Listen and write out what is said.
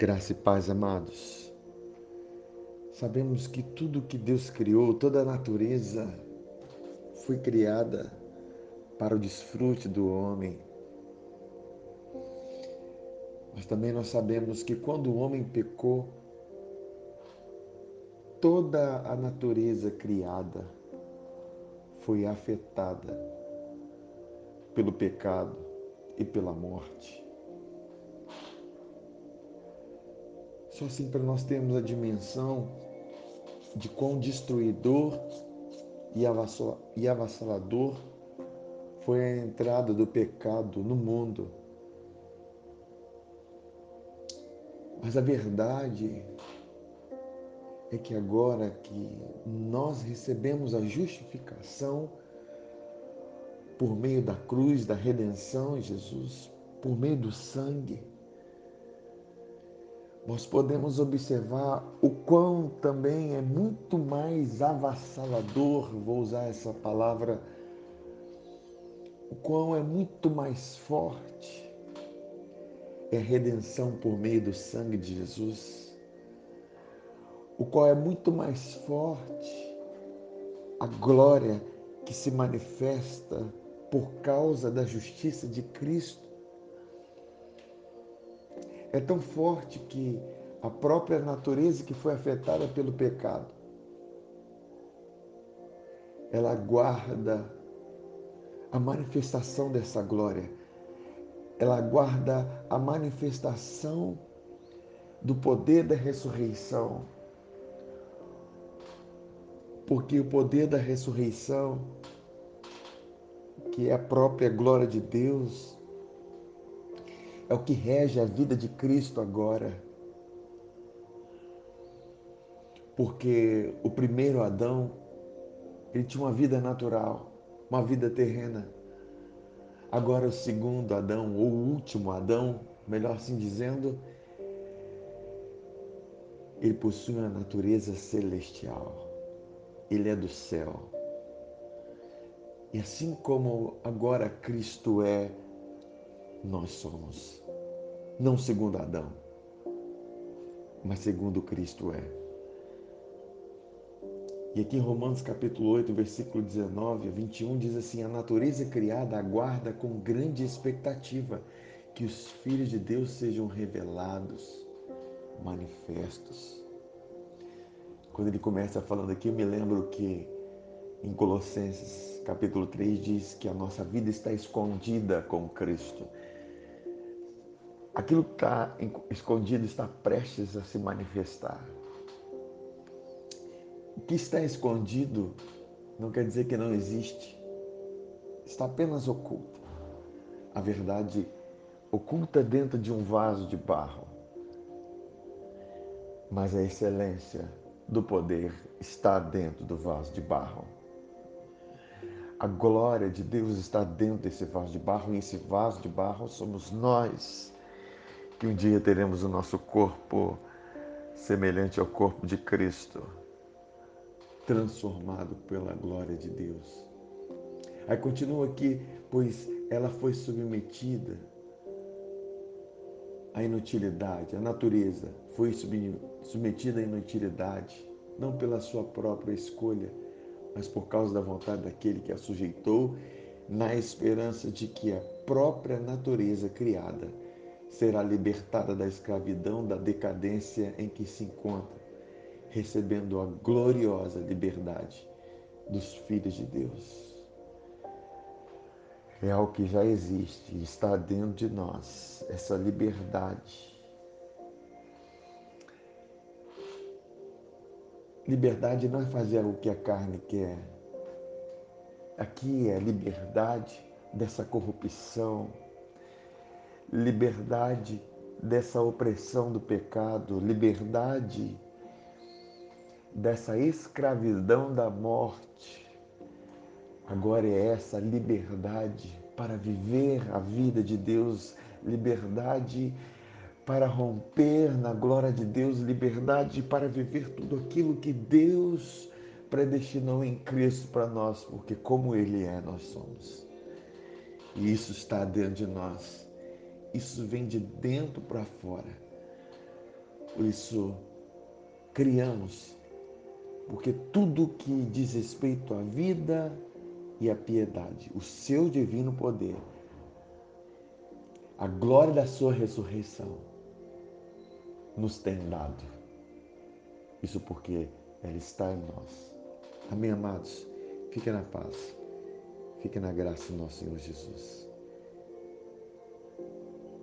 Graça e paz, amados. Sabemos que tudo que Deus criou, toda a natureza, foi criada para o desfrute do homem. Mas também nós sabemos que quando o homem pecou, toda a natureza criada foi afetada pelo pecado e pela morte. Só assim para nós termos a dimensão de quão destruidor e avassalador foi a entrada do pecado no mundo. Mas a verdade é que agora que nós recebemos a justificação por meio da cruz, da redenção em Jesus, por meio do sangue, nós podemos observar o quão também é muito mais avassalador, vou usar essa palavra, o quão é muito mais forte é a redenção por meio do sangue de Jesus, o qual é muito mais forte a glória que se manifesta por causa da justiça de Cristo. É tão forte que a própria natureza que foi afetada pelo pecado, ela aguarda a manifestação dessa glória. Ela aguarda a manifestação do poder da ressurreição. Porque o poder da ressurreição, que é a própria glória de Deus, é o que rege a vida de Cristo agora. Porque o primeiro Adão, ele tinha uma vida natural, uma vida terrena. Agora o segundo Adão, ou o último Adão, melhor assim dizendo, ele possui uma natureza celestial. Ele é do céu. E assim como agora Cristo é, nós somos. Não segundo Adão, mas segundo Cristo é. E aqui em Romanos capítulo 8, versículo 19 a 21, diz assim: a natureza criada aguarda com grande expectativa que os filhos de Deus sejam revelados, manifestos. Quando ele começa falando aqui, eu me lembro que em Colossenses capítulo 3 diz que a nossa vida está escondida com Cristo. Aquilo que está escondido está prestes a se manifestar. O que está escondido não quer dizer que não existe, está apenas oculto. A verdade oculta dentro de um vaso de barro. Mas a excelência do poder está dentro do vaso de barro. A glória de Deus está dentro desse vaso de barro, e esse vaso de barro somos nós, que um dia teremos o nosso corpo semelhante ao corpo de Cristo, transformado pela glória de Deus. Aí continua aqui, pois ela foi submetida à inutilidade, a natureza foi submetida à inutilidade, não pela sua própria escolha, mas por causa da vontade daquele que a sujeitou, na esperança de que a própria natureza criada será libertada da escravidão, da decadência em que se encontra, recebendo a gloriosa liberdade dos filhos de Deus. É algo que já existe, está dentro de nós, essa liberdade. Liberdade não é fazer o que a carne quer. Aqui é liberdade dessa corrupção, liberdade dessa opressão do pecado, liberdade dessa escravidão da morte. Agora é essa liberdade para viver a vida de Deus, liberdade para romper na glória de Deus, liberdade para viver tudo aquilo que Deus predestinou em Cristo para nós, porque como Ele é, nós somos. E isso está dentro de nós, isso vem de dentro para fora. Por isso, criamos, porque tudo que diz respeito à vida e à piedade, o seu divino poder, a glória da sua ressurreição, nos tem dado. Isso porque ela está em nós. Amém, amados? Fique na paz. Fique na graça do nosso Senhor Jesus.